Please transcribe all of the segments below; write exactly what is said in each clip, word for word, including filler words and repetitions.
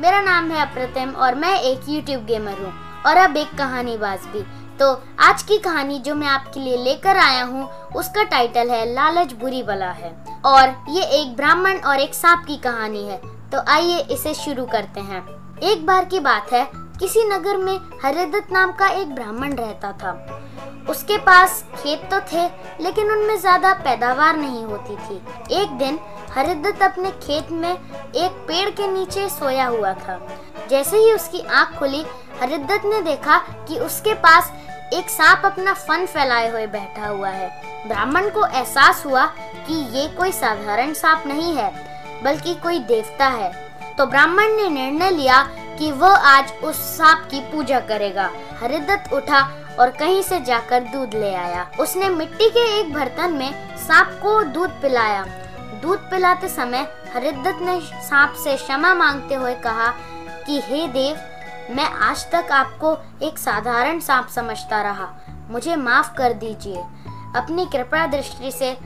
मेरा नाम है अप्रतिम और मैं एक यूट्यूब गेमर हूँ और अब एक कहानीबाज भी। तो आज की कहानी जो मैं आपके लिए लेकर आया हूँ उसका टाइटल है लालच बुरी बला है और ये एक ब्राह्मण और एक सांप की कहानी है। तो आइए इसे शुरू करते हैं। एक बार की बात है, किसी नगर में हरिदत्त नाम का एक ब्राह्मण रहता था। उसके पास खेत तो थे लेकिन उनमें ज्यादा पैदावार नहीं होती थी। एक दिन हरिदत्त अपने खेत में एक पेड़ के नीचे सोया हुआ था। जैसे ही उसकी आंख खुली, हरिदत्त ने देखा कि उसके पास एक सांप अपना फन फैलाए हुए बैठा हुआ है। ब्राह्मण को एहसास हुआ कि ये कोई साधारण सांप नहीं है बल्कि कोई देवता है। तो ब्राह्मण ने निर्णय लिया कि वह आज उस सांप की पूजा करेगा। हरिदत्त उठा और कहीं से जाकर दूध ले आया। उसने मिट्टी के एक बर्तन में सांप को दूध पिलाया। दूध पिलाते समय हरिदत्त ने सांप से क्षमा मांगते हुए कहा कि हे देव, मैं आज तक आपको एक साधारण सांप समझता रहा, मुझे माफ कर दीजिए। अपनी कृपा दृष्टि से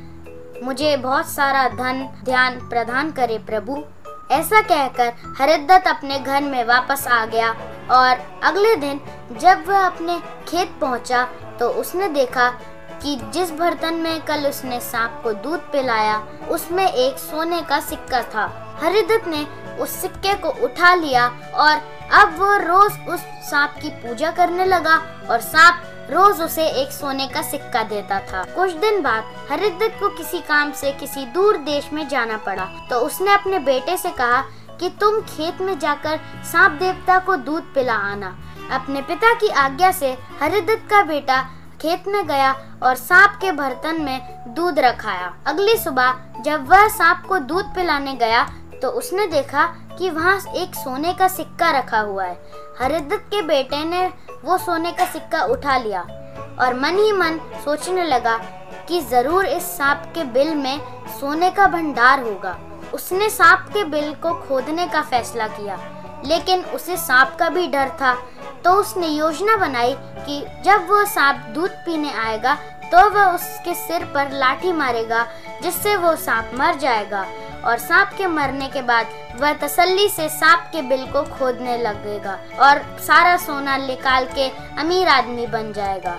मुझे बहुत सारा धन ध्यान प्रदान करे प्रभु। ऐसा कहकर हरिदत्त अपने घर में वापस आ गया और अगले दिन जब वह अपने खेत पहुंचा तो उसने देखा कि जिस बर्तन में कल उसने सांप को दूध पिलाया उसमें एक सोने का सिक्का था। हरिदत्त ने उस सिक्के को उठा लिया और अब वो रोज उस सांप की पूजा करने लगा और सांप रोज उसे एक सोने का सिक्का देता था। कुछ दिन बाद हरिदत्त को किसी काम से किसी दूर देश में जाना पड़ा। तो उसने अपने बेटे से कहा कि तुम खेत में जाकर सांप देवता को दूध पिला आना। अपने पिता की आज्ञा से हरिदत्त का बेटा खेत में गया और सांप के बर्तन में दूध रखाया। अगली सुबह जब वह सांप को दूध पिलाने गया तो उसने देखा कि वहाँ एक सोने का सिक्का रखा हुआ है। हरिदत्त के बेटे ने वो सोने का सिक्का उठा लिया और मन ही मन सोचने लगा कि जरूर इस सांप के बिल में सोने का भंडार होगा। उसने सांप के बिल को खोदने का फैसला किया लेकिन उसे सांप का भी डर था। तो उसने योजना बनाई कि जब वो सांप दूध पीने आएगा तो वह उसके सिर पर लाठी मारेगा जिससे वो सांप मर जाएगा और सांप के मरने के बाद वह तसल्ली से सांप के बिल को खोदने लगेगा और सारा सोना निकाल के अमीर आदमी बन जाएगा।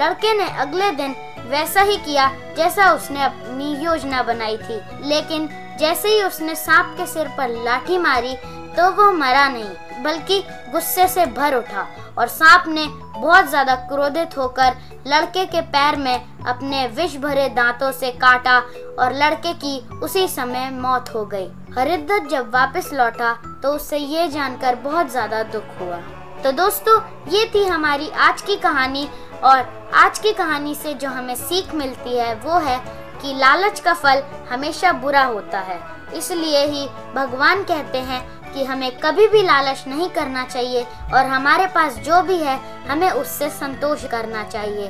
लड़के ने अगले दिन वैसा ही किया जैसा उसने अपनी योजना बनाई थी, लेकिन जैसे ही उसने सांप के सिर पर लाठी मारी तो वो मरा नहीं बल्कि गुस्से से भर उठा और सांप ने बहुत ज्यादा क्रोधित होकर लड़के के पैर में अपने विष भरे दांतों से काटा और लड़के की उसी समय मौत हो गई। हरिदत्त जब वापस लौटा तो उसे ये जानकर बहुत ज्यादा दुख हुआ। तो दोस्तों, ये थी हमारी आज की कहानी और आज की कहानी से जो हमें सीख मिलती है वो है कि लालच का फल हमेशा बुरा होता है। इसलिए ही भगवान कहते हैं कि हमें कभी भी लालच नहीं करना चाहिए और हमारे पास जो भी है हमें उससे संतोष करना चाहिए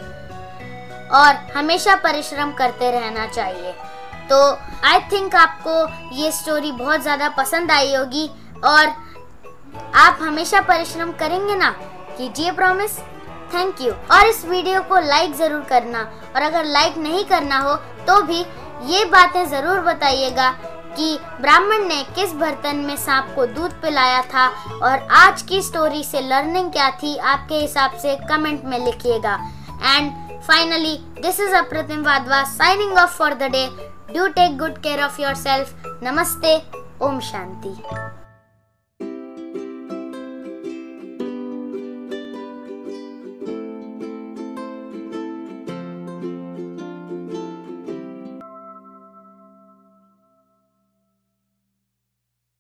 और हमेशा परिश्रम करते रहना चाहिए। तो आई थिंक आपको ये स्टोरी बहुत ज़्यादा पसंद आई होगी और आप हमेशा परिश्रम करेंगे ना? कीजिए प्रॉमिस। Thank you. और इस वीडियो को लाइक ज़रूर करना और अगर लाइक नहीं करना हो तो भी ये बातें ज़रूर बताइएगा कि ब्राह्मण ने किस बर्तन में सांप को दूध पिलाया था और आज की स्टोरी से लर्निंग क्या थी आपके हिसाब से कमेंट में लिखिएगा। And finally, this is Apratim Wadhwa signing off for the day. Do take good care of yourself. नमस्ते। ओम शांति।